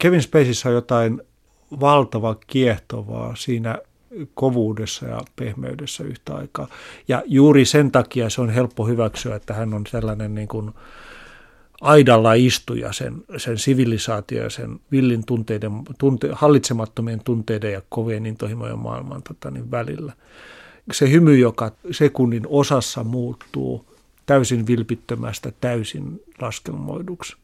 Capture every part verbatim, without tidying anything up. Kevin Spaceyssä on jotain valtavan kiehtovaa siinä kovuudessa ja pehmeydessä yhtä aikaa. Ja juuri sen takia se on helppo hyväksyä, että hän on sellainen niin kuin aidalla istuja sen, sen sivilisaatio ja sen villin tunteiden, tunte, hallitsemattomien tunteiden ja kovien intohimojen maailman tota, niin välillä. Se hymy, joka sekunnin osassa muuttuu täysin vilpittömästä täysin laskelmoiduksi.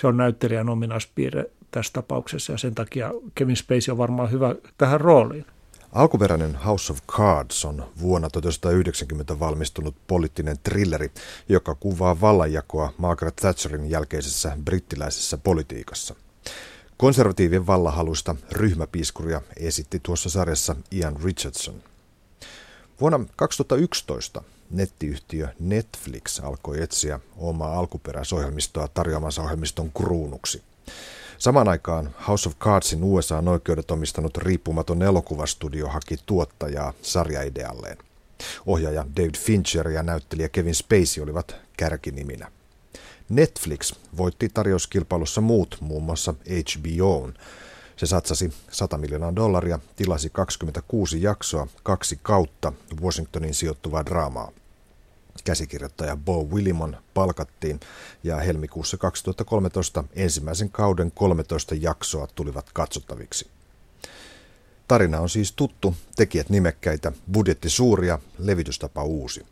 Se on näyttelijän ominaispiirre tässä tapauksessa ja sen takia Kevin Spacey on varmaan hyvä tähän rooliin. Alkuperäinen House of Cards on vuonna tuhatyhdeksänsataayhdeksänkymmentä valmistunut poliittinen thrilleri, joka kuvaa vallanjakoa Margaret Thatcherin jälkeisessä brittiläisessä politiikassa. Konservatiivien vallahalusta ryhmäpiiskuria esitti tuossa sarjassa Ian Richardson. Vuonna kaksituhattayksitoista nettiyhtiö Netflix alkoi etsiä omaa alkuperäisohjelmistoa tarjoamansa ohjelmiston kruunuksi. Samaan aikaan House of Cardsin U S A:n oikeudet omistanut riippumaton elokuvastudio haki tuottajaa sarjaidealleen. Ohjaaja David Fincher ja näyttelijä Kevin Spacey olivat kärkiniminä. Netflix voitti tarjouskilpailussa muut, muun muassa H B O:n. Se satsasi sata miljoonaa dollaria, tilasi kaksikymmentäkuusi jaksoa, kaksi kautta Washingtonin sijoittuvaa draamaa. Käsikirjoittaja Beau Willimon palkattiin ja helmikuussa kaksituhattakolmetoista ensimmäisen kauden kolmetoista jaksoa tulivat katsottaviksi. Tarina on siis tuttu, tekijät nimekkäitä, budjetti suuria, levitystapa uusi.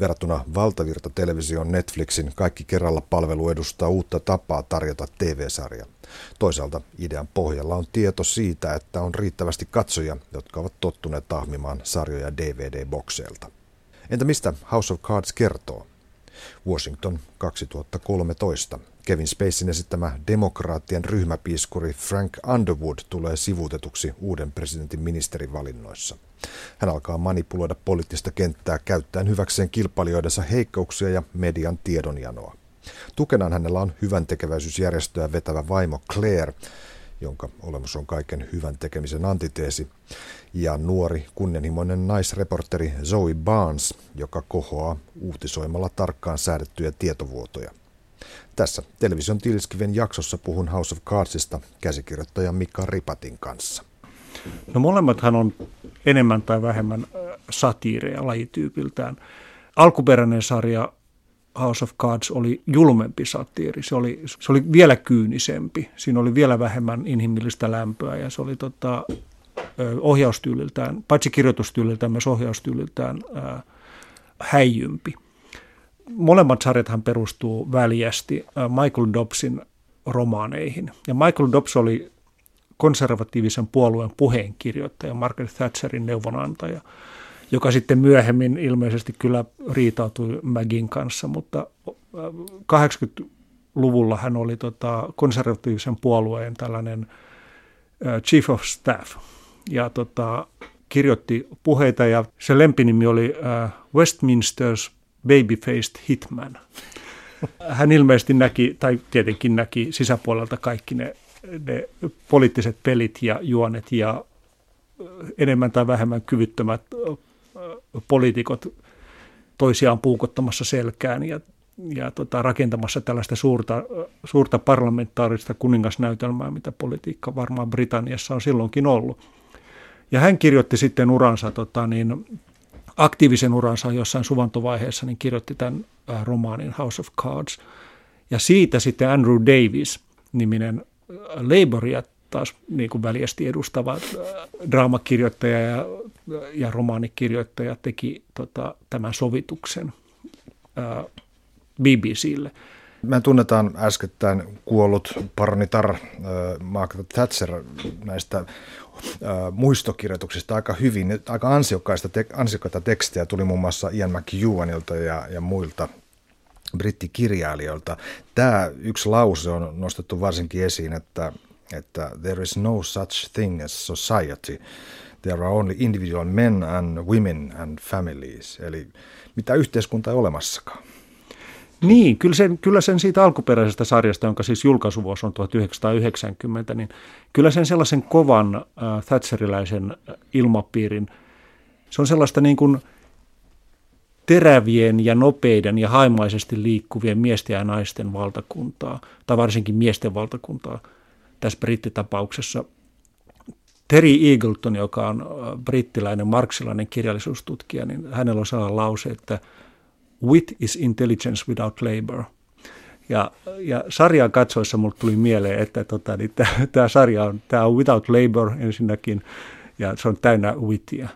Verrattuna valtavirta-televisioon Netflixin kaikki kerralla -palvelu edustaa uutta tapaa tarjota T V-sarja. Toisaalta idean pohjalla on tieto siitä, että on riittävästi katsojia, jotka ovat tottuneet tahmimaan sarjoja D V D-bokseilta. Entä mistä House of Cards kertoo? Washington kaksituhattakolmetoista. Kevin Spaceyn esittämä demokraattien ryhmäpiiskuri Frank Underwood tulee sivuutetuksi uuden presidentin ministerivalinnoissa. Hän alkaa manipuloida poliittista kenttää käyttäen hyväkseen kilpailijoidensa heikkouksia ja median tiedonjanoa. Tukenaan hänellä on hyväntekeväisyysjärjestöä vetävä vaimo Claire, jonka olemus on kaiken hyvän tekemisen antiteesi, ja nuori kunnianhimoinen naisreporteri Zoe Barnes, joka kohoaa uutisoimalla tarkkaan säädettyjä tietovuotoja. Tässä television tiiliskiven jaksossa puhun House of Cardsista käsikirjoittaja Mika Ripatin kanssa. No molemmathan on enemmän tai vähemmän satiireja lajityypiltään. Alkuperäinen sarja House of Cards oli julmempi satiiri, se oli, se oli vielä kyynisempi, siinä oli vielä vähemmän inhimillistä lämpöä ja se oli tota, ohjaustyyliltään, paitsi kirjoitustyyliltään, myös ohjaustyyliltään ää, häijympi. Molemmat sarjathan perustuu väljästi ää, Michael Dobbsin romaaneihin ja Michael Dobbs oli konservatiivisen puolueen puheenkirjoittaja, Margaret Thatcherin neuvonantaja, joka sitten myöhemmin ilmeisesti kyllä riitautui Magin kanssa, mutta kahdeksankymmentäluvulla hän oli tota konservatiivisen puolueen tällainen chief of staff ja tota, kirjoitti puheita ja se lempinimi oli Westminster's Baby-Faced Hitman. Hän ilmeisesti näki, tai tietenkin näki sisäpuolelta kaikki ne, ne poliittiset pelit ja juonet ja enemmän tai vähemmän kyvyttömät poliitikot toisiaan puukottamassa selkään ja, ja tota, rakentamassa tällaista suurta, suurta parlamentaarista kuningasnäytelmää, mitä politiikka varmaan Britanniassa on silloinkin ollut. Ja hän kirjoitti sitten uransa, tota, niin, aktiivisen uransa jossain suvantovaiheessa, niin kirjoitti tämän romaanin House of Cards. Ja siitä sitten Andrew Davis-niminen Labouria taas niin kuin väljästi edustava draamakirjoittaja ja, ja romaanikirjoittaja teki tota, tämän sovituksen ää, B B C:lle. Me tunnetaan äskettäin kuollut paronitar äh, Margaret Thatcher näistä äh, muistokirjoituksista aika hyvin. Aika ansiokkaista te- ansiokkaita tekstejä tuli muun muassa Ian McEwanilta ja, ja muilta brittikirjailijoilta. Tämä yksi lause on nostettu varsinkin esiin, että että there is no such thing as society. There are only individual men and women and families. Eli mitä yhteiskunta ei olemassakaan. Niin, kyllä sen, kyllä sen siitä alkuperäisestä sarjasta, jonka siis julkaisuvuosi on tuhatyhdeksänsataayhdeksänkymmentä, niin kyllä sen sellaisen kovan äh, thatcheriläisen ilmapiirin, se on sellaista niin kuin terävien ja nopeiden ja haimaisesti liikkuvien miesten ja naisten valtakuntaa, tai varsinkin miesten valtakuntaa. tässä brittitapauksessa Terry Eagleton, joka on brittiläinen marksilainen kirjallisuustutkija, niin hänellä on sellainen lause, että wit is intelligence without labor. Ja, ja sarjaa katsoessa mulle tuli mieleen, että tota, niin tämä sarja on, tää on without labor ensinnäkin, ja se on täynnä wittiä.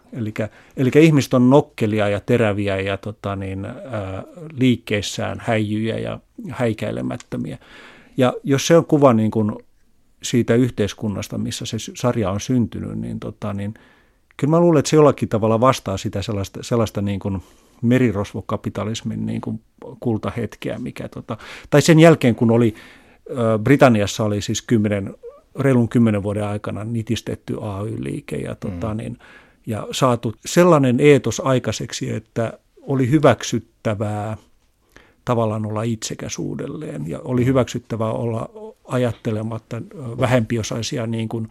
Eli ihmiset on nokkelia ja teräviä ja tota, niin, ää, liikkeissään häijyjä ja häikäilemättömiä. Ja jos se on kuva niin kun siitä yhteiskunnasta, missä se sarja on syntynyt, niin, tota, niin kyllä mä luulen, että se jollakin tavalla vastaa sitä sellaista, sellaista niin kuin merirosvokapitalismin niin kuin kultahetkeä, mikä tota, tai sen jälkeen, kun oli, Britanniassa oli siis kymmenen, reilun kymmenen vuoden aikana nitistetty A Y-liike ja, tota, mm. niin, ja saatu sellainen eetos aikaiseksi, että oli hyväksyttävää tavallaan olla itsekäs uudelleen ja oli hyväksyttävää olla ajattelematta vähempiosaisia niin kuin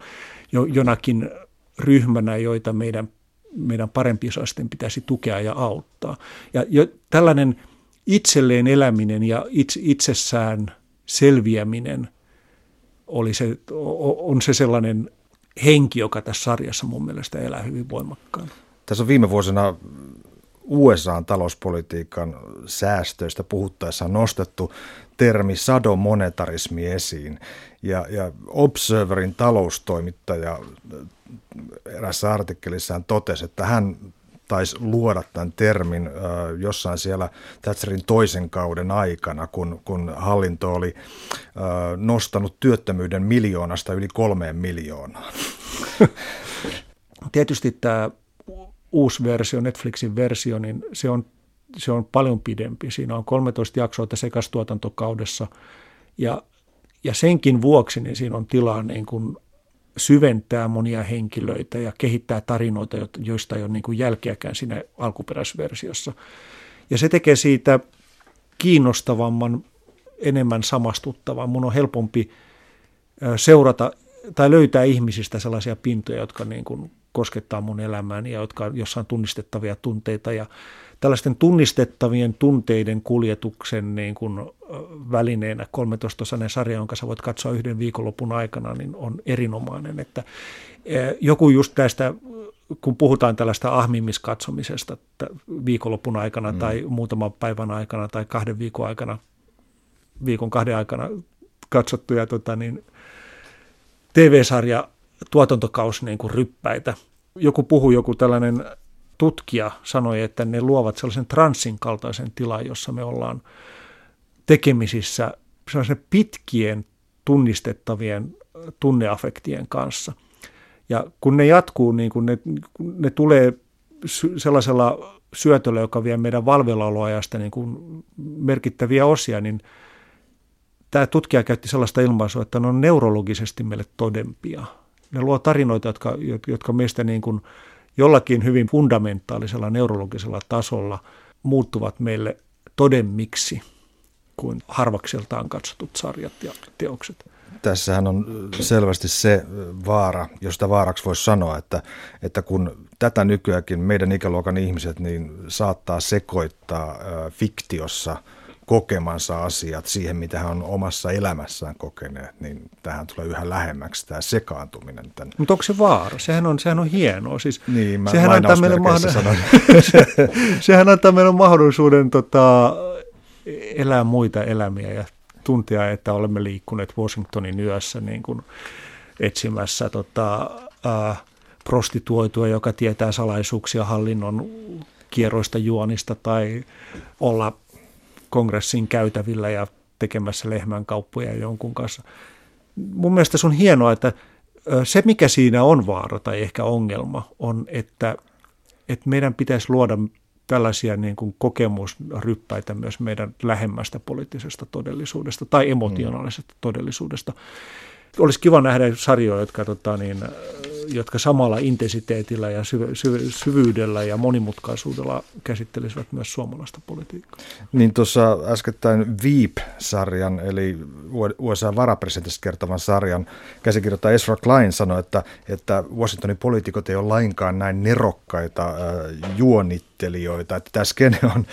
jo, jonakin ryhmänä, joita meidän meidän parempiosaisten pitäisi tukea ja auttaa. Ja jo tällainen itselleen eläminen ja itse, itsessään selviäminen oli se, on se sellainen henki, joka tässä sarjassa mun mielestä elää hyvin voimakkaan. Tässä on viime vuosina U S A:n talouspolitiikan säästöistä puhuttaessa nostettu termi sadomonetarismi esiin. Ja, ja Observerin taloustoimittaja erässä artikkelissaan totesi, että hän taisi luoda tämän termin jossain siellä Thatcherin toisen kauden aikana, kun, kun hallinto oli nostanut työttömyyden miljoonasta yli kolmeen miljoonaan. Tietysti tämä uusi versio, Netflixin versio, niin se on, se on paljon pidempi. Siinä on kolmetoista jaksoa tässä ekassa tuotantokaudessa ja, ja senkin vuoksi niin siinä on tilaa niin kuin syventää monia henkilöitä ja kehittää tarinoita, joista ei ole niin kuin jälkeäkään siinä alkuperäisversiossa. Ja se tekee siitä kiinnostavamman, enemmän samastuttavan. Mun on helpompi seurata tai löytää ihmisistä sellaisia pintoja, jotka niin kuin koskettaa mun elämääni ja jotka on jossain tunnistettavia tunteita. Ja tällaisten tunnistettavien tunteiden kuljetuksen niin kuin välineenä kolmetoistaosainen sarja, jonka sä voit katsoa yhden viikonlopun aikana, niin on erinomainen. Että joku just tästä, kun puhutaan tällaista ahmimiskatsomisesta viikonlopun aikana mm. tai muutaman päivän aikana tai kahden viikon aikana, viikon kahden aikana katsottuja tota, niin T V-sarja, tuotantokaus niin kuin ryppäitä. Joku puhui, joku tällainen tutkija sanoi, että ne luovat sellaisen transsin kaltaisen tilan, jossa me ollaan tekemisissä sellaisen pitkien tunnistettavien tunneaffektien kanssa. Ja kun ne jatkuu, niin kun ne, kun ne tulee sellaisella syötöllä, joka vie meidän valveillaoloajasta niin kuin merkittäviä osia, niin tämä tutkija käytti sellaista ilmaisua, että ne on neurologisesti meille todempia. Ne luo tarinoita, jotka, jotka meistä niin kuin jollakin hyvin fundamentaalisella neurologisella tasolla muuttuvat meille todemmiksi kuin harvakseltaan katsotut sarjat ja teokset. Tässähän on selvästi se vaara, josta vaaraksi voisi sanoa, että, että kun tätä nykyäänkin meidän ikäluokan ihmiset niin saattaa sekoittaa fiktiossa kokemansa asiat siihen, mitä hän on omassa elämässään kokeneet, niin tähän tulee yhä lähemmäksi tämä sekaantuminen. Tämän. Mutta onko se vaara? Sehän on, sehän on hienoa. Siis, niin, mä sehän, antaa mahdoll- sanon. se, sehän antaa meille mahdollisuuden tota, elää muita elämiä ja tuntia, että olemme liikkuneet Washingtonin yössä niin kuin etsimässä tota, äh, prostituoitua, joka tietää salaisuuksia hallinnon kierroista juonista tai olla kongressin käytävillä ja tekemässä lehmänkauppoja jonkun kanssa. Mun mielestä se on hienoa, että se mikä siinä on vaara tai ehkä ongelma on, että, että meidän pitäisi luoda tällaisia niin kuin kokemusryppäitä myös meidän lähemmästä poliittisesta todellisuudesta tai emotionaalisesta mm. todellisuudesta. Olisi kiva nähdä sarjoja, jotka, tota, niin, jotka samalla intensiteetillä ja syv- syv- syvyydellä ja monimutkaisuudella käsittelisivät myös suomalaista politiikkaa. Niin tuossa äskettäin Veep-sarjan, eli U S A-varapresidentistä kertovan sarjan käsikirjoittaja Esra Klein sanoi, että, että Washingtonin poliitikot ei ole lainkaan näin nerokkaita äh, juonittelijoita, että tämä skene on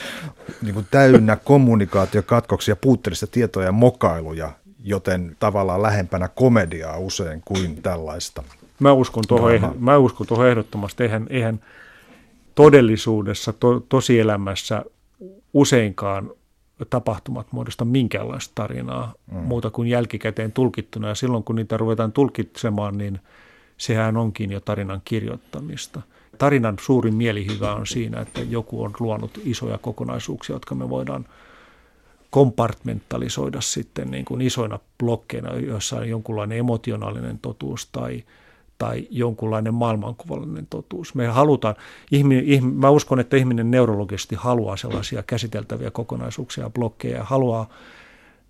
niin kuin täynnä kommunikaatiokatkoksia, puutteellista tietoa ja mokailuja, joten tavallaan lähempänä komediaa usein kuin tällaista. Mä uskon tuohon, no, mä uskon tuohon ehdottomasti. Eihän, eihän todellisuudessa, to, tosielämässä useinkaan tapahtumat muodosta minkäänlaista tarinaa mm. muuta kuin jälkikäteen tulkittuna. Ja silloin kun niitä ruvetaan tulkitsemaan, niin sehän onkin jo tarinan kirjoittamista. Tarinan suurin mielihyvä on siinä, että joku on luonut isoja kokonaisuuksia, jotka me voidaan kompartmentalisoida sitten niin kuin isoina blokkeina, joissa on jonkunlainen emotionaalinen totuus tai, tai jonkunlainen maailmankuvallinen totuus. Me halutaan, ihminen, ihminen, mä uskon, että ihminen neurologisesti haluaa sellaisia käsiteltäviä kokonaisuuksia ja blokkeja ja haluaa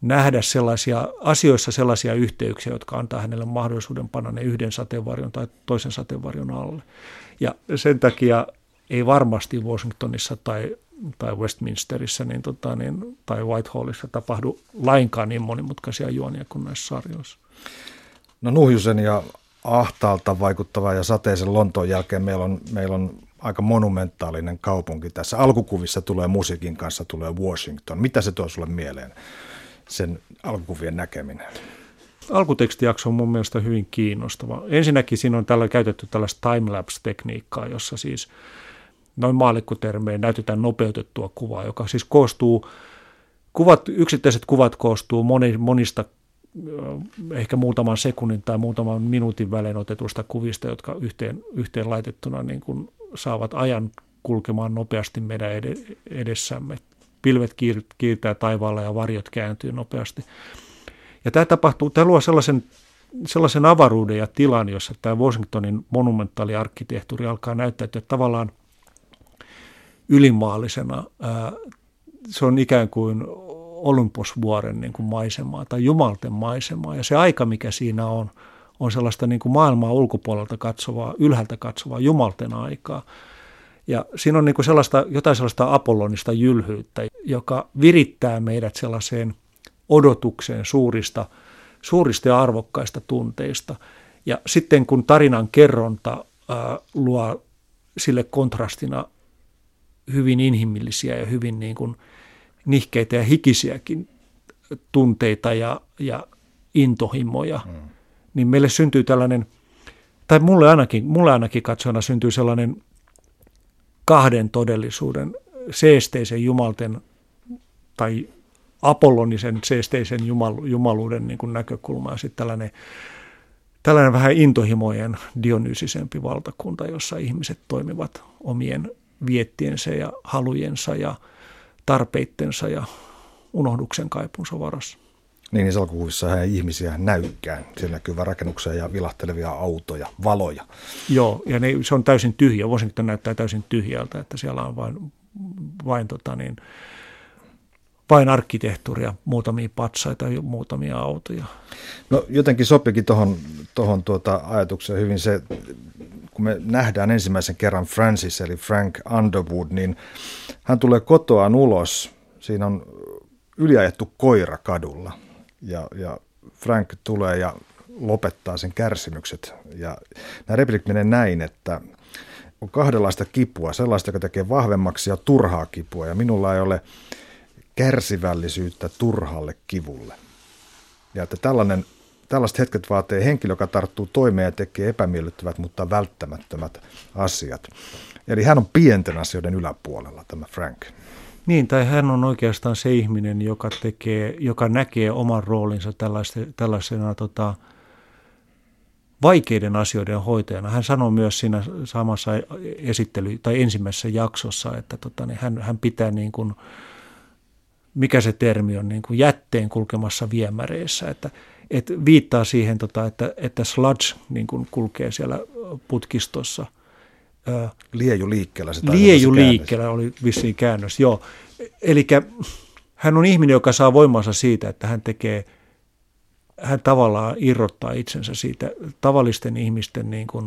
nähdä sellaisia asioissa sellaisia yhteyksiä, jotka antaa hänelle mahdollisuuden panna ne yhden sateenvarjon tai toisen sateenvarjon alle. Ja sen takia ei varmasti Washingtonissa tai, tai Westminsterissä niin tota, niin, tai Whitehallissa tapahdu lainkaan niin monimutkaisia juonia kuin näissä sarjoissa. No nuhjusen ja ahtaalta vaikuttava ja sateisen Lontoon jälkeen meillä on, meillä on aika monumentaalinen kaupunki tässä. Alkukuvissa tulee musiikin kanssa, tulee Washington. Mitä se tuo sulle mieleen? Sen alkukuvien näkeminen. Alkutekstijakso on mun mielestä hyvin kiinnostava. Ensinnäkin siinä on tällä, käytetty tällaista timelapse-tekniikkaa, jossa siis noin maallikkotermeen näytetään nopeutettua kuvaa, joka siis koostuu, kuvat, yksittäiset kuvat koostuu monista, ehkä muutaman sekunnin tai muutaman minuutin välein otetuista kuvista, jotka yhteen, yhteen laitettuna niin kuin saavat ajan kulkemaan nopeasti meidän edessämme. Pilvet kiirtää taivaalla ja varjot kääntyy nopeasti. Ja tämä tapahtuu, tämä luo sellaisen, sellaisen avaruuden ja tilan, jossa tämä Washingtonin monumentaali arkkitehtuuri alkaa näyttäytyä tavallaan ylimaallisena. Se on ikään kuin Olymposvuoren niin kuin maisemaa tai jumalten maisemaa. Ja se aika, mikä siinä on, on sellaista niin kuin maailmaa ulkopuolelta katsovaa, ylhäältä katsovaa jumalten aikaa. Ja siinä on niin kuin sellaista, jotain sellaista apollonista jylhyyttä, joka virittää meidät sellaiseen odotukseen suurista, suurista ja arvokkaista tunteista. Ja sitten kun tarinan kerronta ää, luo sille kontrastina hyvin inhimillisiä ja hyvin niin kuin nihkeitä ja hikisiäkin tunteita ja, ja intohimoja, mm. niin meille syntyy tällainen, tai mulle ainakin, mulle ainakin katsojana syntyy sellainen kahden todellisuuden, seesteisen jumalten tai apollonisen seesteisen jumal, jumaluuden niin kuin näkökulma ja sitten tällainen, tällainen vähän intohimojen dionysisempi valtakunta, jossa ihmiset toimivat omien viettiensä ja halujensa ja tarpeittensa ja unohduksen kaipunsa varassa. Niin, niissä alkukuvissa ei ihmisiä näykään. Siellä näkyy vain rakennuksia ja vilahtelevia autoja, valoja. Joo, ja ne, se on täysin tyhjä. Washington näyttää täysin tyhjältä, että siellä on vain, vain, tota niin, vain arkkitehtuuria, muutamia patsaita ja muutamia autoja. No jotenkin sopikin tuohon tohon tuota ajatukseen hyvin se, kun me nähdään ensimmäisen kerran Francis eli Frank Underwood, niin hän tulee kotoaan ulos. Siinä on yliajettu koira kadulla. Ja, ja Frank tulee ja lopettaa sen kärsimykset. Ja nämä replikit menee näin, että on kahdenlaista kipua, sellaista, joka tekee vahvemmaksi ja turhaa kipua. Ja minulla ei ole kärsivällisyyttä turhalle kivulle. Ja että tällainen, tällaiset hetket vaatii henkilö, joka tarttuu toimeen ja tekee epämiellyttävät, mutta välttämättömät asiat. Eli hän on pienten asioiden yläpuolella, tämä Frank. Niin, tai hän on oikeastaan se ihminen, joka, tekee, joka näkee oman roolinsa tällaisena tota, vaikeiden asioiden hoitajana. Hän sanoi myös siinä samassa esittely- tai ensimmäisessä jaksossa, että tota, niin hän, hän pitää, niin kuin, mikä se termi on, niin kuin jätteen kulkemassa viemäreissä. Että, et viittaa siihen, tota, että, että sludge niin kuin kulkee siellä putkistossa. Lieju liikkeellä. Lieju liikkeellä oli vissiin käännös, joo. Eli hän on ihminen, joka saa voimansa siitä, että hän tekee, hän tavallaan irrottaa itsensä siitä tavallisten ihmisten niin kuin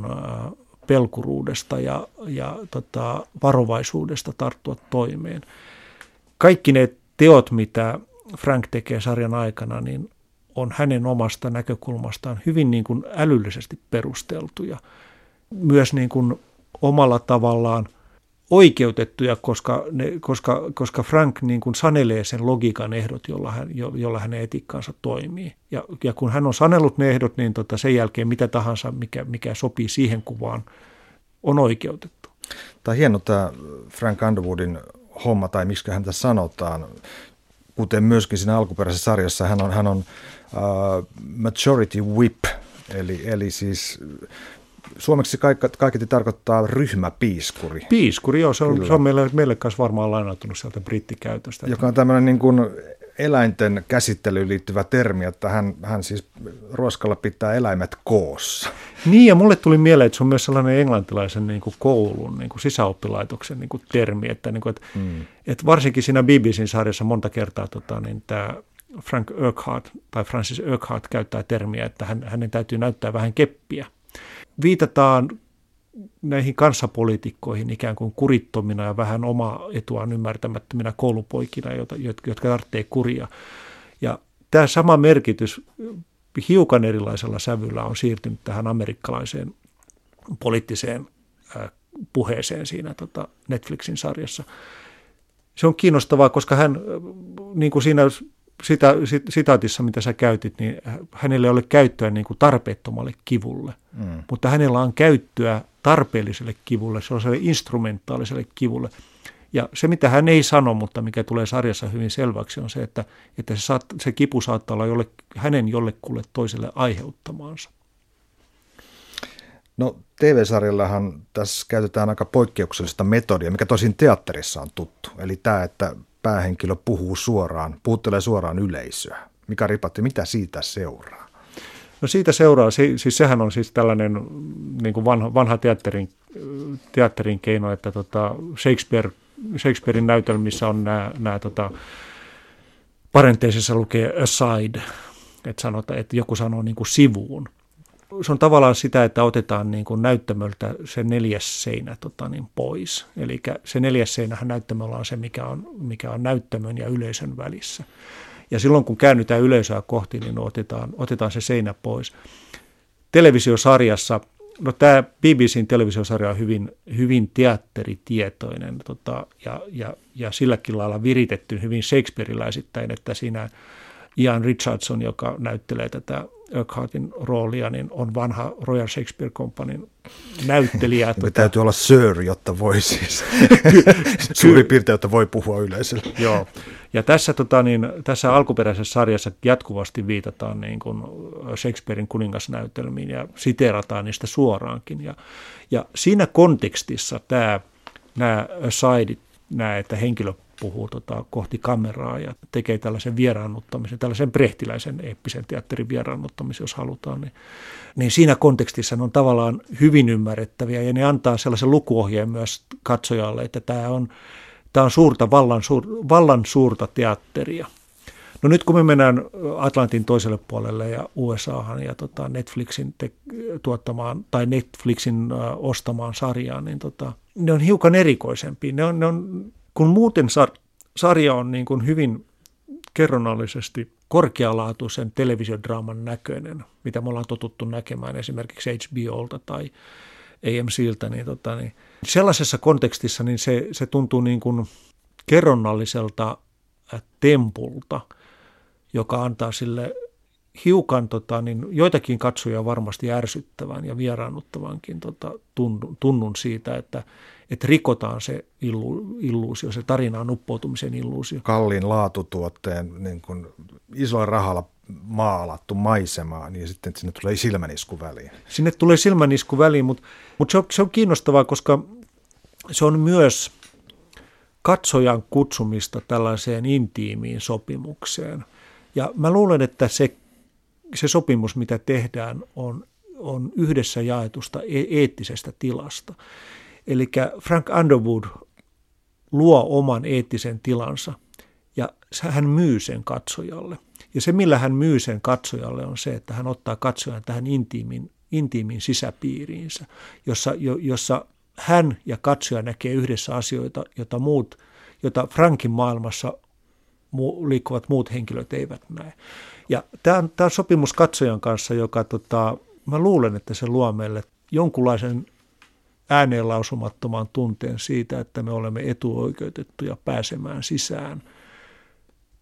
pelkuruudesta ja, ja tota, varovaisuudesta tarttua toimeen. Kaikki ne teot, mitä Frank tekee sarjan aikana, niin on hänen omasta näkökulmastaan hyvin niin kuin älyllisesti perusteltuja. Myös niin kuin omalla tavallaan oikeutettuja, koska, ne, koska, koska Frank niin kuin sanelee sen logiikan ehdot, jolla, hän, jolla hänen etiikkaansa toimii. Ja, ja kun hän on sanellut ne ehdot, niin tota sen jälkeen mitä tahansa, mikä, mikä sopii siihen kuvaan, on oikeutettu. Tämä on hieno tämä Frank Underwoodin homma, tai miksi häntä sanotaan. Kuten myöskin siinä alkuperäisessä sarjassa, hän on, hän on uh, majority whip, eli, eli siis... Suomeksi kaiketi tarkoittaa ryhmäpiiskuri. Piiskuri, joo. Se on, se on meille, meille kanssa varmaan lainautunut sieltä brittikäytöstä. Joka on tämmöinen niin kuin eläinten käsittelyyn liittyvä termi, että hän, hän siis ruoskalla pitää eläimet koossa. Niin, ja mulle tuli mieleen, että se on myös sellainen englantilaisen niin kuin koulun, niin kuin sisäoppilaitoksen niin kuin termi. Että, niin kuin, että, mm. että varsinkin siinä B B C:n sarjassa monta kertaa tota, niin tämä... Frank Urquhart tai Francis Urquhart käyttää termiä, että hän, hänen täytyy näyttää vähän keppiä. Viitataan näihin kanssapoliitikkoihin ikään kuin kurittomina ja vähän omaa etuaan ymmärtämättöminä koulupoikina, jotka tarvitsee kuria. Ja tämä sama merkitys hiukan erilaisella sävyllä on siirtynyt tähän amerikkalaiseen poliittiseen puheeseen siinä tota Netflixin sarjassa. Se on kiinnostavaa, koska hän niin kuin siinä... Sitä, sitaatissa, mitä sä käytit, niin hänellä ei ole käyttöä niin kuin tarpeettomalle kivulle, mm. mutta hänellä on käyttöä tarpeelliselle kivulle, sellaiselle instrumentaaliselle kivulle. Ja se, mitä hän ei sano, mutta mikä tulee sarjassa hyvin selväksi, on se, että, että se, saat, se kipu saattaa olla jolle, hänen jollekulle toiselle aiheuttamaansa. No T V-sarjallahan tässä käytetään aika poikkeuksellista metodia, mikä tosin teatterissa on tuttu, eli tämä, että päähenkilö puhuu suoraan, puhuttelee suoraan yleisöä. Mika Ripatti, mitä siitä seuraa? No siitä seuraa, siis sehän on siis tällainen niin kuin vanha, vanha teatterin, teatterin keino, että tota Shakespeare, Shakespearein näytelmissä on nämä, nämä tota, parenteisissa lukee aside, että, sanotaan, että joku sanoo niin kuin sivuun. Se on tavallaan sitä, että otetaan niin kuin näyttämöltä se neljäs seinä tota niin, pois. Eli se neljäs seinähän näyttämöllä on se, mikä on, mikä on näyttämön ja yleisön välissä. Ja silloin, kun käännytään yleisöä kohti, niin otetaan, otetaan se seinä pois. Televisiosarjassa, no tämä B B C:n televisiosarja on hyvin, hyvin teatteritietoinen tota, ja, ja, ja silläkin lailla viritetty hyvin shakespeariläisittäin, että siinä Ian Richardson, joka näyttelee tätä Urquhartin roolia, niin on vanha Royal Shakespeare Companyn näyttelijä. Tuota... Täytyy olla sir, jotta voi siis, suurin piirtein, jotta voi puhua yleisölle. Joo, ja tässä, tota, niin, tässä alkuperäisessä sarjassa jatkuvasti viitataan niin kuin Shakespearein kuningasnäytelmiin ja siteerataan niistä suoraankin. Ja, ja siinä kontekstissa tämä, nämä sideit, nämä, että henkilö puhuu tota, kohti kameraa ja tekee tällaisen vieraannuttamisen, tällaisen brehtiläisen eeppisen teatterin vieraannuttamisen, jos halutaan, niin, niin siinä kontekstissa ne on tavallaan hyvin ymmärrettäviä ja ne antaa sellaisen lukuohjeen myös katsojalle, että tämä on, tämä on suurta, vallan, suur, vallan suurta teatteria. No nyt kun me mennään Atlantin toiselle puolelle ja U S A:han ja tota Netflixin te- tuottamaan tai Netflixin äh, ostamaan sarjaan, niin tota, ne on hiukan erikoisempia. Ne on, ne on Kun muuten sar- sarja on niin kuin hyvin kerronnallisesti korkealaatuisen televisiodraaman näköinen, mitä me ollaan totuttu näkemään esimerkiksi H B O:lta tai A M C:ltä, niin, tota, niin sellaisessa kontekstissa niin se, se tuntuu niin kuin kerronnalliselta tempulta, joka antaa sille hiukan tota, niin joitakin katsojia varmasti ärsyttävän ja vieraannuttavankin tota, tunnun, tunnun siitä, että että rikotaan se illu, illuusio, se tarinaan uppoutumisen illuusio. Kalliin laatutuotteen niin kuin isolla rahalla maalattu maisemaa, niin sitten sinne tulee silmänisku väliin. Sinne tulee silmänisku väliin, mutta, mutta se, on, se on kiinnostavaa, koska se on myös katsojan kutsumista tällaiseen intiimiin sopimukseen. Ja mä luulen, että se, se sopimus, mitä tehdään, on, on yhdessä jaetusta eettisestä tilasta. Eli Frank Underwood luo oman eettisen tilansa ja hän myy sen katsojalle. Ja se, millä hän myy sen katsojalle, on se, että hän ottaa katsojan tähän intiimin, intiimin sisäpiiriinsä, jossa, jo, jossa hän ja katsoja näkee yhdessä asioita, jota, muut, jota Frankin maailmassa liikkuvat muut henkilöt eivät näe. Ja tämä on, tämä on sopimus katsojan kanssa, joka tota, mä luulen, että se luo meille jonkunlaisen ääneen lausumattoman tunteen siitä, että me olemme etuoikeutettuja pääsemään sisään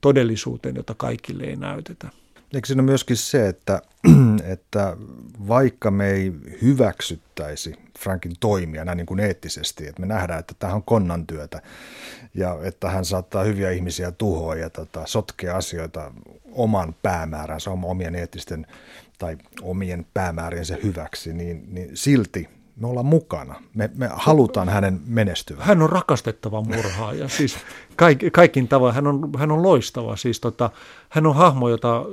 todellisuuteen, jota kaikille ei näytetä. Eikö siinä myöskin se, että, että vaikka me ei hyväksyttäisi Frankin toimia näin niin kuin eettisesti, että me nähdään, että tämähän on konnan työtä ja että hän saattaa hyviä ihmisiä tuhoa ja tota, sotkea asioita oman päämääränsä, omien eettisten tai omien päämääriensä hyväksi, niin, niin silti me ollaan mukana. Me, me halutaan hänen menestyvän. Hän on rakastettava murhaaja. Siis kaik, kaikin tavoin hän on, hän on loistava. Siis tota, hän on hahmo, jota,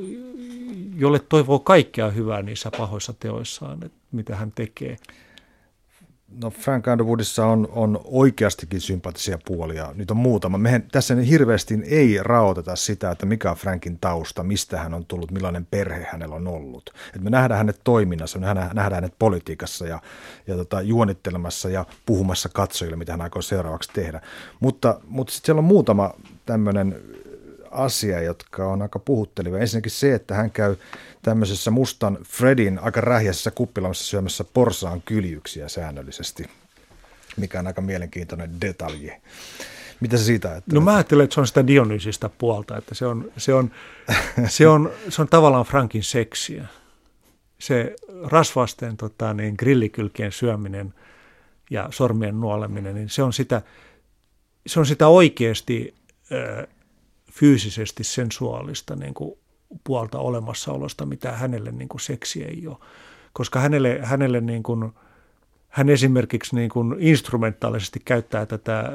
jolle toivoo kaikkea hyvää niissä pahoissa teoissaan, että mitä hän tekee. No Frank Underwoodissa on, on oikeastikin sympaattisia puolia. Nyt on muutama. Mehän tässä hirveästi ei raoteta sitä, että mikä on Frankin tausta, mistä hän on tullut, millainen perhe hänellä on ollut. Et me nähdään hänet toiminnassa, me nähdään hänet politiikassa ja, ja tota, juonittelemassa ja puhumassa katsojille, mitä hän aikoo seuraavaksi tehdä. Mutta, mutta sitten siellä on muutama tämmöinen asia, jotka on aika puhutteleva. Ensinnäkin se, että hän käy tämmöisessä mustan Fredin aika rähjäisessä kuppilamassa syömässä porsaan kyljyksiä säännöllisesti, mikä on aika mielenkiintoinen detalji. Mitä se siitä ajattelet? No mä ajattelen, että se on sitä Dionysista puolta, että se on, se on, se on, se on tavallaan Frankin seksiä. Se rasvasten tota, niin grillikylkien syöminen ja sormien nuoleminen, niin se on sitä, se on sitä oikeasti Öö, fyysisesti sensuaalista niin kuin puolta olemassaolosta, mitä hänelle niin kuin seksi ei ole. Koska hänelle, hänelle niin kuin, hän esimerkiksi niin kuin instrumentaalisesti käyttää tätä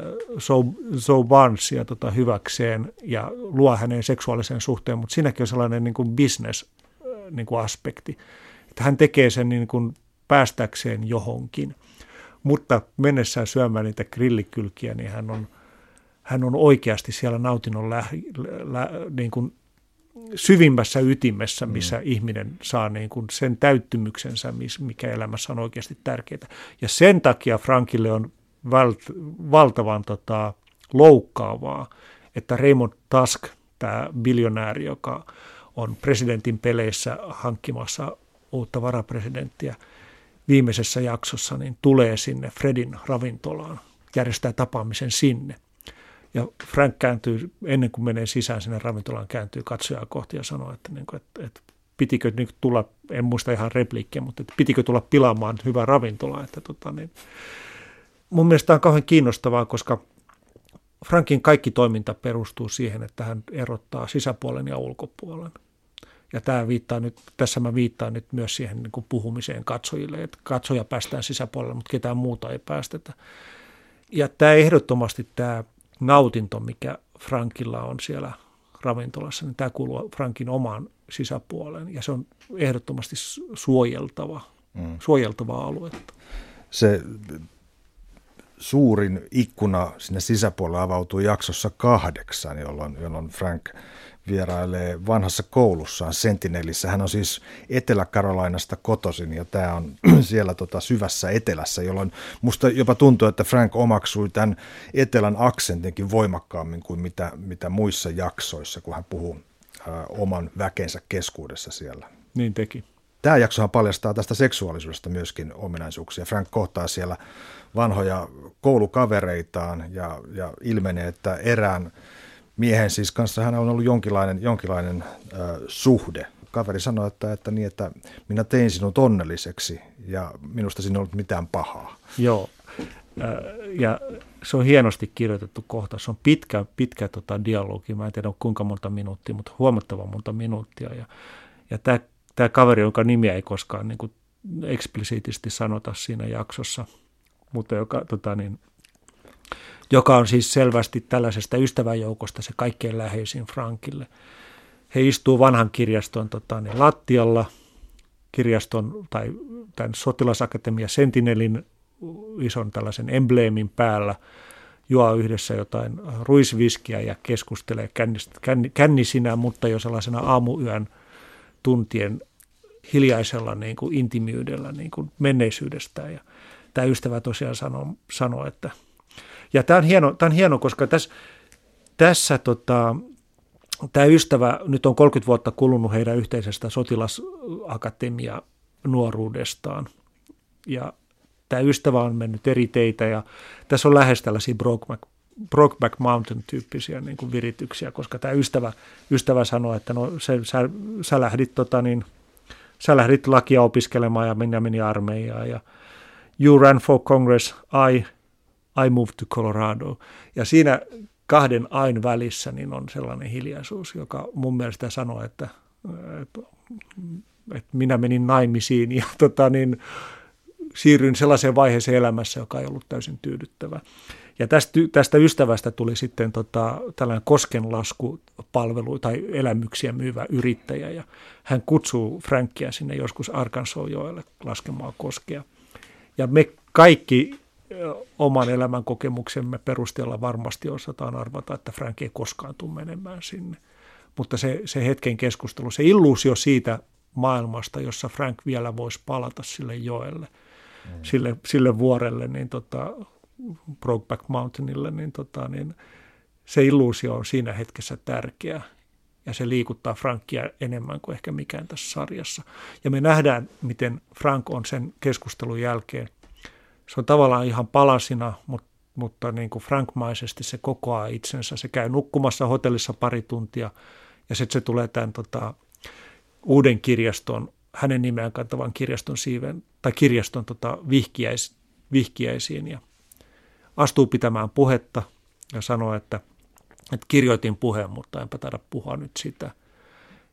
Zoe Barnesia tota hyväkseen ja luo hänen seksuaalisen suhteen, mutta siinäkin on sellainen niin kuin business niin kuin aspekti. Että hän tekee sen niin kuin päästäkseen johonkin, mutta mennessään syömään niitä grillikylkiä, niin hän on Hän on oikeasti siellä nautinnon lä- lä- niin kuin syvimmässä ytimessä, missä mm. ihminen saa niin kuin sen täyttymyksensä, mikä elämässä on oikeasti tärkeää. Ja sen takia Frankille on vält- valtavan tota, loukkaavaa, että Raymond Tusk, tämä biljonääri, joka on presidentin peleissä hankkimassa uutta varapresidenttiä viimeisessä jaksossa, niin tulee sinne Fredin ravintolaan, järjestää tapaamisen sinne. Ja Frank kääntyy, ennen kuin menee sisään sinne ravintolaan, kääntyy katsojaa kohti ja sanoo, että, niin kuin, että, että pitikö nyt tulla, en muista ihan repliikkiä, mutta että pitikö tulla pilaamaan hyvää ravintolaa. Että, tota, niin. Mun mielestä on kauhean kiinnostavaa, koska Frankin kaikki toiminta perustuu siihen, että hän erottaa sisäpuolen ja ulkopuolen. Ja tämä viittaa nyt, tässä mä viittaan nyt myös siihen niin kuin puhumiseen katsojille, että katsoja päästään sisäpuolelle, mutta ketään muuta ei päästetä. Ja tämä ehdottomasti tämä nautinto, mikä Frankilla on siellä ravintolassa, niin tämä kuuluu Frankin omaan sisäpuoleen ja se on ehdottomasti suojeltava, mm. suojeltavaa aluetta. Se suurin ikkuna sinne sisäpuolelle avautuu jaksossa kahdeksan, jolloin, jolloin Frank vierailee vanhassa koulussaan Sentinelissä. Hän on siis Etelä-Karolainasta kotoisin ja tämä on siellä tota syvässä etelässä, jolloin musta jopa tuntuu, että Frank omaksui tämän etelän aksentinkin voimakkaammin kuin mitä, mitä muissa jaksoissa, kun hän puhuu ä, oman väkensä keskuudessa siellä. Niin teki. Tämä jaksohan paljastaa tästä seksuaalisuudesta myöskin ominaisuuksia. Frank kohtaa siellä vanhoja koulukavereitaan ja, ja ilmenee, että erään miehen siis kanssa hän on ollut jonkinlainen, jonkinlainen äh, suhde. Kaveri sanoi, että, että, niin, että minä tein sinut onnelliseksi ja minusta siinä ei ollut mitään pahaa. Joo, ja se on hienosti kirjoitettu kohta. Se on pitkä, pitkä tota, dialogi. Mä en tiedä kuinka monta minuuttia, mutta huomattavan monta minuuttia. Ja, ja tämä, tämä kaveri, jonka nimiä ei koskaan niin kuin eksplisiitisesti sanota siinä jaksossa, mutta joka... Tota, niin, joka on siis selvästi tällaisesta ystäväjoukosta se kaikkein läheisin Frankille. He istuu vanhan kirjaston tota, niin lattialla, kirjaston tai tämän sotilasakatemia Sentinelin ison tällaisen embleemin päällä, juo yhdessä jotain ruisviskiä ja keskustelee kännis, känn, kännisinä, mutta jo sellaisena aamuyön tuntien hiljaisella niin kuin intimyydellä niin kuin menneisyydestään. Ja tämä ystävä tosiaan sanoo, sanoo että... Ja tämä on hieno, tämä on hieno koska tässä, tässä tota, tämä ystävä, nyt on kolmekymmentä vuotta kulunut heidän yhteisestä sotilasakatemia-nuoruudestaan. Ja tämä ystävä on mennyt eri teitä ja tässä on lähes tällaisia Brokeback, Brokeback Mountain-tyyppisiä niin kuin virityksiä, koska tämä ystävä, ystävä sanoi, että no se, sä, sä, lähdit, tota, niin, sä lähdit lakia opiskelemaan ja minä menin armeijaan ja you ran for Congress, I, I moved to Colorado. Ja siinä kahden ain välissä niin on sellainen hiljaisuus, joka mun mielestä sanoo, että, että, että minä menin naimisiin ja tota, niin, siirryin sellaiseen vaiheeseen elämässä, joka ei ollut täysin tyydyttävä. Ja tästä, tästä ystävästä tuli sitten tota, tällainen koskenlaskupalvelu tai elämyksiä myyvä yrittäjä. Ja hän kutsuu Frankia sinne joskus Arkansas-joelle laskemaan koskea. Ja me kaikki oman elämän kokemuksemme perusteella varmasti osataan arvata, että Frank ei koskaan tule menemään sinne. Mutta se, se hetken keskustelu, se illuusio siitä maailmasta, jossa Frank vielä voisi palata sille joelle, mm. sille, sille vuorelle, niin tota, Brokeback Mountainille, niin, tota, niin se illuusio on siinä hetkessä tärkeä. Ja se liikuttaa Frankia enemmän kuin ehkä mikään tässä sarjassa. Ja me nähdään, miten Frank on sen keskustelun jälkeen. Se on tavallaan ihan palasina, mutta, mutta niin kuin Frank-maisesti se kokoaa itsensä. Se käy nukkumassa hotellissa pari tuntia ja sitten se tulee tämän tota, uuden kirjaston, hänen nimeään kantavan kirjaston siiven, tai kirjaston tota, vihkiäis, vihkiäisiin ja astuu pitämään puhetta ja sanoo, että että kirjoitin puheen, mutta enpä taida puhua nyt sitä.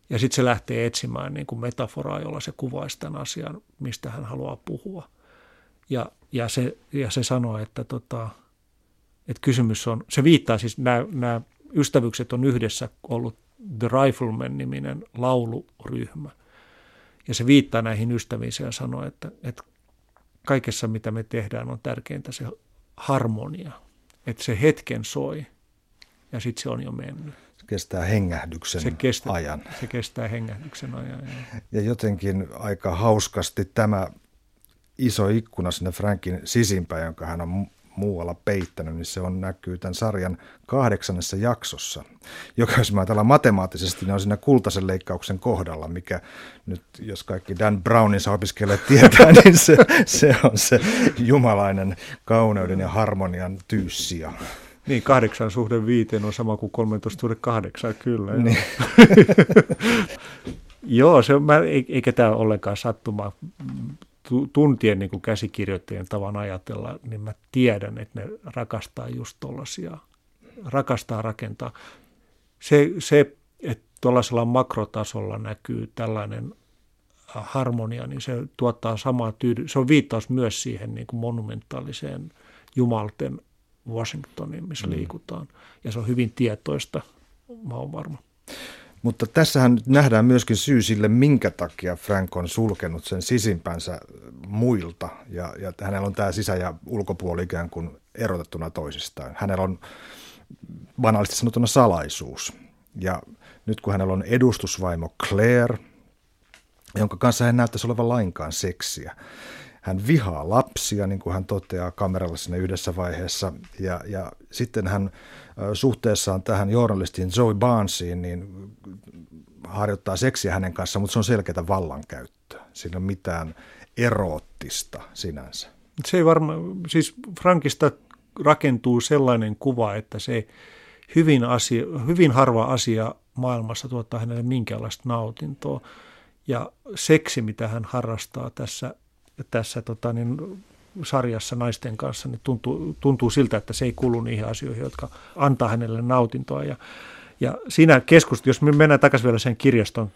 Ja sitten se lähtee etsimään niin kuin metaforaa, jolla se kuvaisi tämän asian, mistä hän haluaa puhua. Ja, ja, se, ja se sanoo, että, tota, että kysymys on, se viittaa siis, nämä, nämä ystävykset on yhdessä ollut The Rifleman-niminen lauluryhmä. Ja se viittaa näihin ystäviin ja sanoo, että, että kaikessa mitä me tehdään on tärkeintä se harmonia, että se hetken soi. Ja sitten se on jo mennyt. Se kestää hengähdyksen se kestä, ajan. Se kestää hengähdyksen ajan. Ja. ja jotenkin aika hauskasti tämä iso ikkuna sinne Frankin sisimpään, jonka hän on muualla peittänyt, niin se on, näkyy tämän sarjan kahdeksannessa jaksossa, joka jos mä ajatellaan matemaattisesti, niin on siinä kultaisen leikkauksen kohdalla, mikä nyt, jos kaikki Dan Browninsa opiskelee tietää, niin se, se on se jumalainen kauneuden ja harmonian tyyssija. Niin, kahdeksan suhde viiteen on sama kuin kolmetoista suhde kahdeksan, kyllä. Niin. Joo, se, mä, eikä tämä ollenkaan sattumaa. Tuntien niin kuin käsikirjoittajien tavan ajatella, niin mä tiedän, että ne rakastaa just tuollaisia. Rakastaa rakentaa. Se, se että tuollaisella makrotasolla näkyy tällainen harmonia, niin se tuottaa samaa tyydy. Se on viittaus myös siihen niin kuin monumentaaliseen jumalten Washingtoniin, missä mm. liikutaan. Ja se on hyvin tietoista, mä oon varma. Mutta tässähän nyt nähdään myöskin syy sille, minkä takia Frank on sulkenut sen sisimpänsä muilta. Ja, ja hänellä on tämä sisä- ja ulkopuoli ikään kuin erotettuna toisistaan. Hänellä on banaalisesti sanottuna salaisuus. Ja nyt kun hänellä on edustusvaimo Claire, jonka kanssa hän näyttäisi olevan lainkaan seksiä. Hän vihaa lapsia, niin kuin hän toteaa kameralla siinä yhdessä vaiheessa, ja, ja sitten hän suhteessaan tähän journalistiin Zoe Barnesiin niin harjoittaa seksiä hänen kanssaan, mutta se on selkeätä vallankäyttöä. Siinä ei ole mitään eroottista sinänsä. Se ei varma, siis Frankista rakentuu sellainen kuva, että se hyvin, asia, hyvin harva asia maailmassa tuottaa hänelle minkäänlaista nautintoa, ja seksi, mitä hän harrastaa tässä tässä tota, niin, sarjassa naisten kanssa, niin tuntuu, tuntuu siltä, että se ei kuulu niihin asioihin, jotka antaa hänelle nautintoa. Ja, ja siinä keskustelussa, jos me mennään takaisin vielä sen kirjaston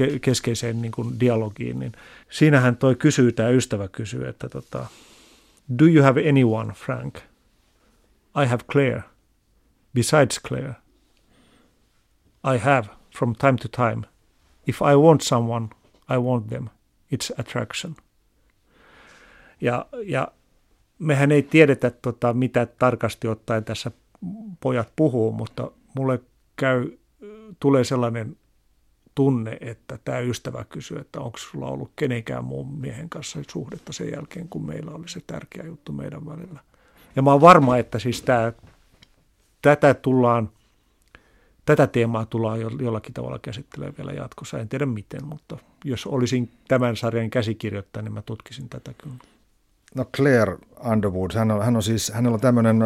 ke- keskeiseen niin kuin dialogiin, niin siinähän toi kysyy, tämä ystävä kysyy, että tota, do you have anyone, Frank? I have Claire. Besides Claire. I have from time to time. If I want someone, I want them. It's attraction. Ja, ja mehän ei tiedetä, tota, mitä tarkasti ottaen tässä pojat puhuu, mutta mulle käy, tulee sellainen tunne, että tämä ystävä kysyy, että onko sulla ollut kenenkään muun miehen kanssa suhdetta sen jälkeen, kun meillä oli se tärkeä juttu meidän välillä. Ja mä oon varma, että siis tää, tätä tullaan, Tätä teemaa tullaan jollakin tavalla käsittelemään vielä jatkossa. En tiedä miten, mutta jos olisin tämän sarjan käsikirjoittaja, niin mä tutkisin tätä kyllä. No Claire Underwood, hän on, hän on siis, hänellä on tämmöinen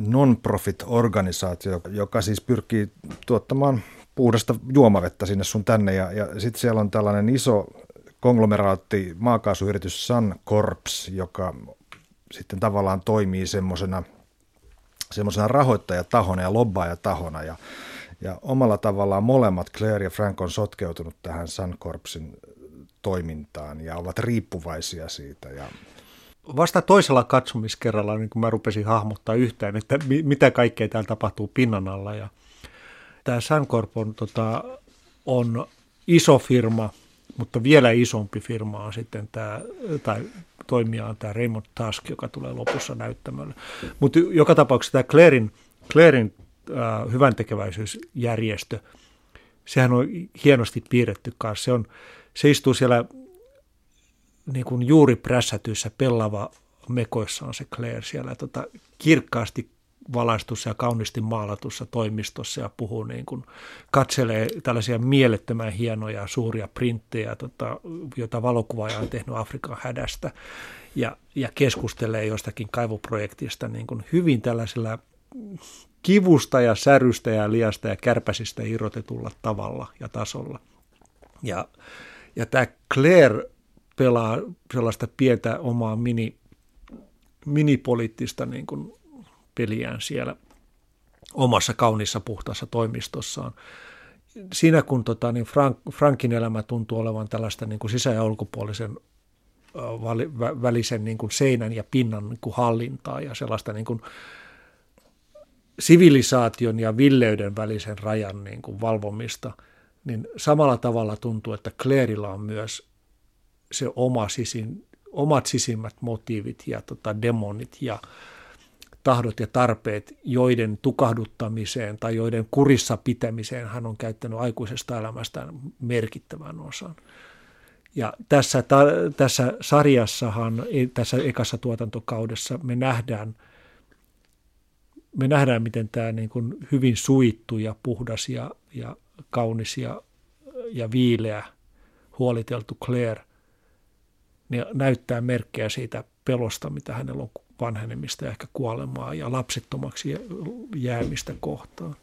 non-profit-organisaatio, joka siis pyrkii tuottamaan puhdasta juomavettä sinne sun tänne. Ja, ja sitten siellä on tällainen iso konglomeraatti maakaasuyritys SanCorp, joka sitten tavallaan toimii semmoisena rahoittajatahona ja lobbaajatahona. Ja, ja omalla tavallaan molemmat, Claire ja Frank, on sotkeutunut tähän SanCorpsin toimintaan ja ovat riippuvaisia siitä. Ja vasta toisella katsomiskerralla niin kun mä rupesin hahmottaa yhtään, että mitä kaikkea täällä tapahtuu pinnan alla. Ja tämä SanCorp on, tota, on iso firma, mutta vielä isompi firma on sitten tämä, tai toimija on tämä Raymond Tusk, joka tulee lopussa näyttämölle. Mutta joka tapauksessa tämä Clairen, Clairen äh, hyväntekeväisyysjärjestö, sehän on hienosti piirretty kanssa. Se, on, se istuu siellä niin kuin juuri prässätyissä pellava mekoissa on se Claire siellä tota, kirkkaasti valaistussa ja kauniisti maalatussa toimistossa ja puhuu niin kuin, katselee tällaisia mielettömän hienoja suuria printtejä, tota, joita valokuvaaja on tehnyt Afrikan hädästä ja, ja keskustelee jostakin kaivoprojektista niin kuin hyvin tällaisella kivusta ja särystä ja liasta ja kärpäsistä irrotetulla tavalla ja tasolla. Ja, ja tämä Claire pelaa sellaista pientä omaa mini, minipoliittista niin kuin peliään siellä omassa kaunissa puhtaassa toimistossaan. Siinä kun tota, niin Frank, Frankin elämä tuntuu olevan tällaista niin kuin sisä- ja ulkopuolisen vali, vä, välisen niin kuin seinän ja pinnan niin kuin hallintaa ja sellaista niin kuin sivilisaation ja villeyden välisen rajan niin kuin valvomista, niin samalla tavalla tuntuu, että Clairella on myös se oma sisin, omat sisimmät motiivit ja tota, demonit ja tahdot ja tarpeet, joiden tukahduttamiseen tai joiden kurissa pitämiseen hän on käyttänyt aikuisesta elämästään merkittävän osan. Ja tässä, ta, tässä sarjassahan, tässä ekassa tuotantokaudessa me nähdään, me nähdään miten tämä niin kuin hyvin suittu ja puhdas ja, ja kaunis ja, ja viileä huoliteltu Claire niin näyttää merkkejä siitä pelosta, mitä hänellä on vanhenemista ja ehkä kuolemaa ja lapsettomaksi jäämistä kohtaan.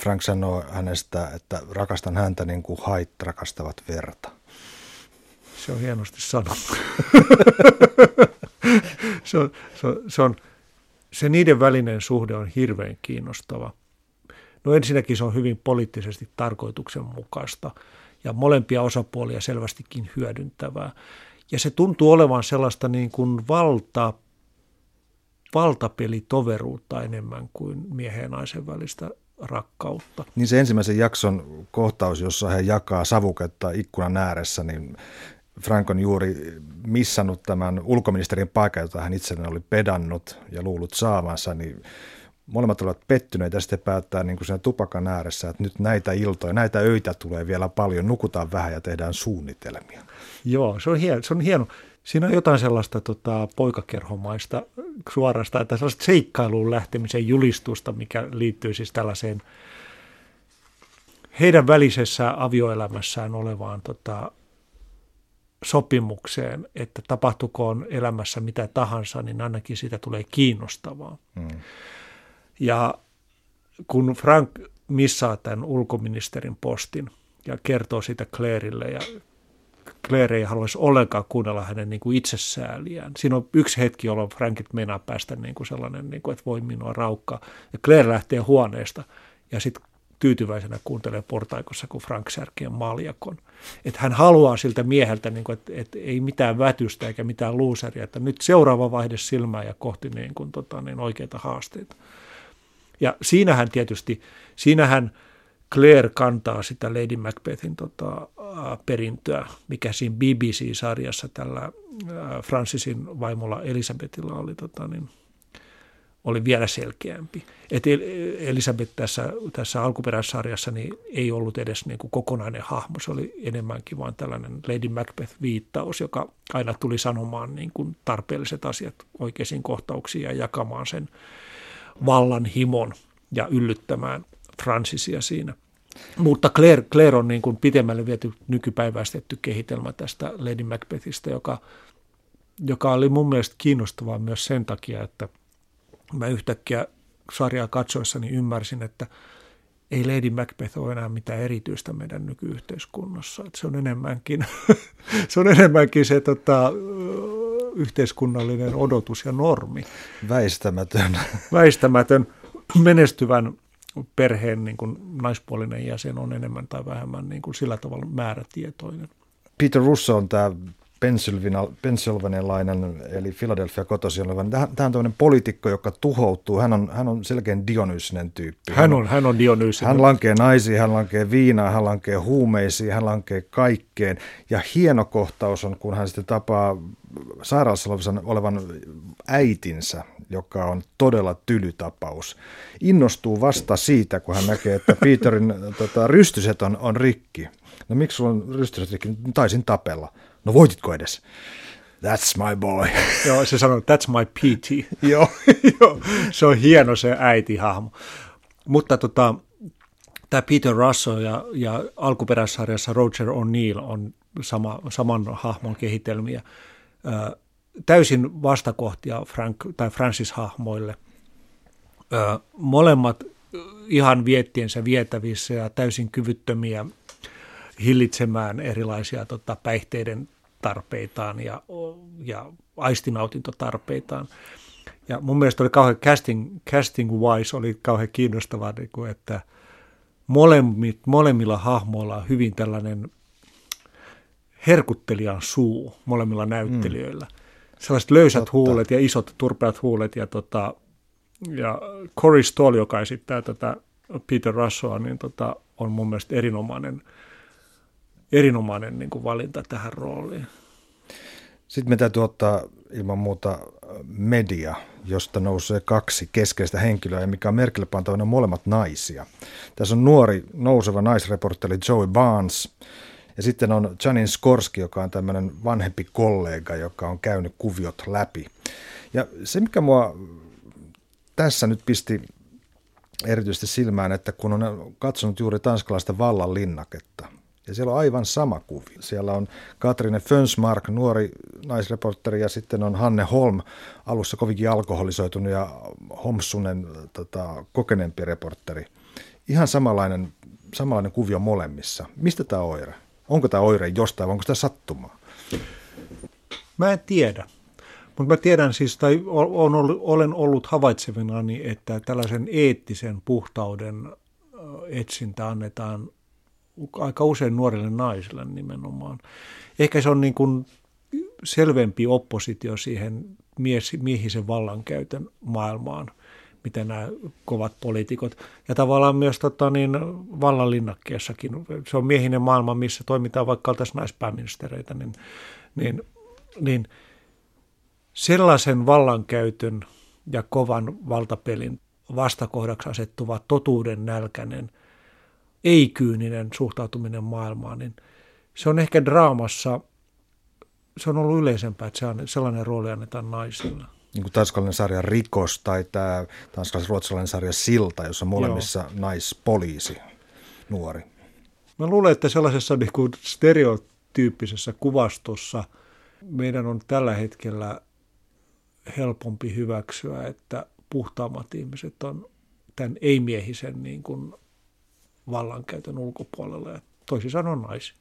Frank sanoo hänestä, että rakastan häntä niin kuin hait rakastavat verta. Se on hienosti sanottu. se, on, se, on, se, on, se niiden välinen suhde on hirveän kiinnostava. No ensinnäkin se on hyvin poliittisesti tarkoituksenmukaista ja molempia osapuolia selvästikin hyödyntävää. Ja se tuntuu olevan sellaista niin kuin valta, valtapelitoveruutta enemmän kuin miehen ja naisen välistä rakkautta. Niin se ensimmäisen jakson kohtaus, jossa he jakaa savuketta ikkunan ääressä, niin Frank on juuri missannut tämän ulkoministerin paikan, jota hän itselleen oli pedannut ja luullut saavansa, niin molemmat olivat pettyneitä ja sitten päättää niin kuin siinä tupakan ääressä, että nyt näitä iltoja, näitä öitä tulee vielä paljon, nukutaan vähän ja tehdään suunnitelmia. Joo, se on hieno. Se on hieno. Siinä on jotain sellaista tota, poikakerhomaista suorastaan, tai sellaista seikkailuun lähtemisen julistusta, mikä liittyy siis tällaiseen heidän välisessä avioelämässään olevaan tota, sopimukseen, että tapahtukoon elämässä mitä tahansa, niin ainakin siitä tulee kiinnostavaa. Mm. Ja kun Frank missaa tämän ulkoministerin postin ja kertoo siitä Clairelle, ja Claire ei haluaisi ollenkaan kuunnella hänen niin kuin itsesääliään. Siinä on yksi hetki, jolloin Frankit meinaa päästä niin kuin sellainen, niin kuin, että voi minua raukkaa. Ja Claire lähtee huoneesta ja sitten tyytyväisenä kuuntelee portaikossa, kun Frank särkii maljakon. Että hän haluaa siltä mieheltä, niin kuin, että, että ei mitään vätystä eikä mitään luuseria, että nyt seuraava vaihde silmää ja kohti niin kuin, tota, niin oikeita haasteita. Ja siinähän tietysti, siinähän Claire kantaa sitä Lady Macbethin tota, perintöä, mikä siinä B B C-sarjassa tällä Francisin vaimolla Elisabethilla oli, tota, niin, oli vielä selkeämpi. Et Elisabeth tässä, tässä alkuperäissarjassa niin ei ollut edes niin kuin kokonainen hahmo, se oli enemmänkin vaan tällainen Lady Macbeth-viittaus, joka aina tuli sanomaan niin kuin tarpeelliset asiat oikeisiin kohtauksiin ja jakamaan sen vallan himon ja yllyttämään Francisia siinä. Mutta Claire, Claire on niin kuin pidemmälle viety nykypäiväistetty kehitelmä tästä Lady Macbethistä, joka, joka oli mun mielestä kiinnostavaa myös sen takia, että mä yhtäkkiä sarjaa katsoessani ymmärsin, että ei Lady Macbeth ole enää mitään erityistä meidän nykyyhteiskunnassa. Että se on enemmänkin se, on enemmänkin se tota, yhteiskunnallinen odotus ja normi. Väistämätön. Väistämätön. Menestyvän perheen niin kuin naispuolinen jäsen on enemmän tai vähemmän niin kuin sillä tavalla määrätietoinen. Peter Russo on tämä pennsylvanialainen, eli Philadelphia kotoisin oleva. Tämä on tämmöinen poliitikko, joka tuhoutuu. Hän on, hän on selkeän dionysinen tyyppi. Hän on, hän on dionysinen. Hän lankee naisiin, hän lankee viinaan, hän lankee huumeisiin, hän lankee kaikkeen. Ja hieno kohtaus on, kun hän sitten tapaa sairaalassa olevan äitinsä, joka on todella tylytapaus. Innostuu vasta siitä, kun hän näkee, että Peterin tota, rystyset on, on rikki. No miksi sulla on rystyset rikki? Taisin tapella. No voititko edes? That's my boy. Joo, se sanoi, that's my P T. Joo, jo. Se on hieno se äitihahmo. Mutta tota, tämä Peter Russo ja, ja alkuperäissarjassa Roger O'Neill on sama, saman hahmon kehitelmiä. Ö, täysin vastakohtia Frank, tai Francis-hahmoille. Ö, molemmat ihan viettiensä vietävissä ja täysin kyvyttömiä hillitsemään erilaisia tota, päihteiden tarpeitaan ja, ja aistinautintotarpeitaan. Ja mun mielestä oli kauhean casting, casting wise oli kauhean kiinnostavaa, niin kuin, että molemmit, molemmilla hahmoilla on hyvin tällainen herkuttelijan suu molemmilla näyttelijöillä. Mm. Sellaiset löysät Totta. huulet ja isot turpeat huulet. Ja, tota, ja Corey Stoll, joka esittää tätä Peter Russoa, niin tota, on mun mielestä erinomainen Erinomainen niin kuin valinta tähän rooliin. Sitten me täytyy ottaa ilman muuta media, josta nousee kaksi keskeistä henkilöä, ja mikä on merkille pantavana, molemmat naisia. Tässä on nuori nouseva naisreportteri Zoe Barnes, ja sitten on Janine Skorski, joka on tämmöinen vanhempi kollega, joka on käynyt kuviot läpi. Ja se, mikä mua tässä nyt pisti erityisesti silmään, että kun on katsonut juuri tanskalaista Vallan linnaketta, ja siellä on aivan sama kuvi. Siellä on Katrine Fönsmark, nuori naisreportteri, ja sitten on Hanne Holm, alussa kovinkin alkoholisoitunut ja homsunen tota, kokeneempi reportteri. Ihan samanlainen, samanlainen kuvio molemmissa. Mistä tämä oire? Onko tämä oire jostain vai onko tämä sattumaa? Mä en tiedä. Mutta mä tiedän siis, tai olen ollut havaitsevinani, että tällaisen eettisen puhtauden etsintä annetaan aika usein nuorille naisille nimenomaan. Ehkä se on niin kuin selvempi oppositio siihen miehisen vallankäytön maailmaan, mitä nämä kovat poliitikot. Ja tavallaan myös tota niin, Vallan linnakkeessakin. Se on miehinen maailma, missä toimitaan vaikka oltaisiin naispääministereitä. Niin, niin, niin sellaisen vallankäytön ja kovan valtapelin vastakohdaksi asettuva totuuden nälkäinen ei-kyyninen suhtautuminen maailmaan, niin se on ehkä draamassa, se on ollut yleisempää, että sellainen rooli annetaan naisilla. Niin kuin tanskalainen sarja Rikos tai tämä tanskalais-ruotsalainen sarja Silta, jossa molemmissa Joo. naispoliisi, nuori. Mä luulen, että sellaisessa niin kuin stereotyyppisessä kuvastossa meidän on tällä hetkellä helpompi hyväksyä, että puhtaammat ihmiset on tämän ei-miehisen niin kuin vallankäytön ulkopuolella ja toisin sanoen naisia.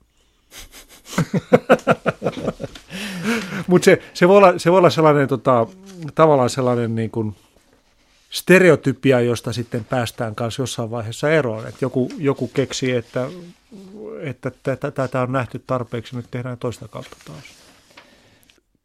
Mutta se, se, se voi olla sellainen tota, tavallaan sellainen niin kuin stereotypia, josta sitten päästään kanssa jossain vaiheessa eroon. Et joku, joku keksii, että tätä on nähty tarpeeksi, nyt tehdään toista kautta taas.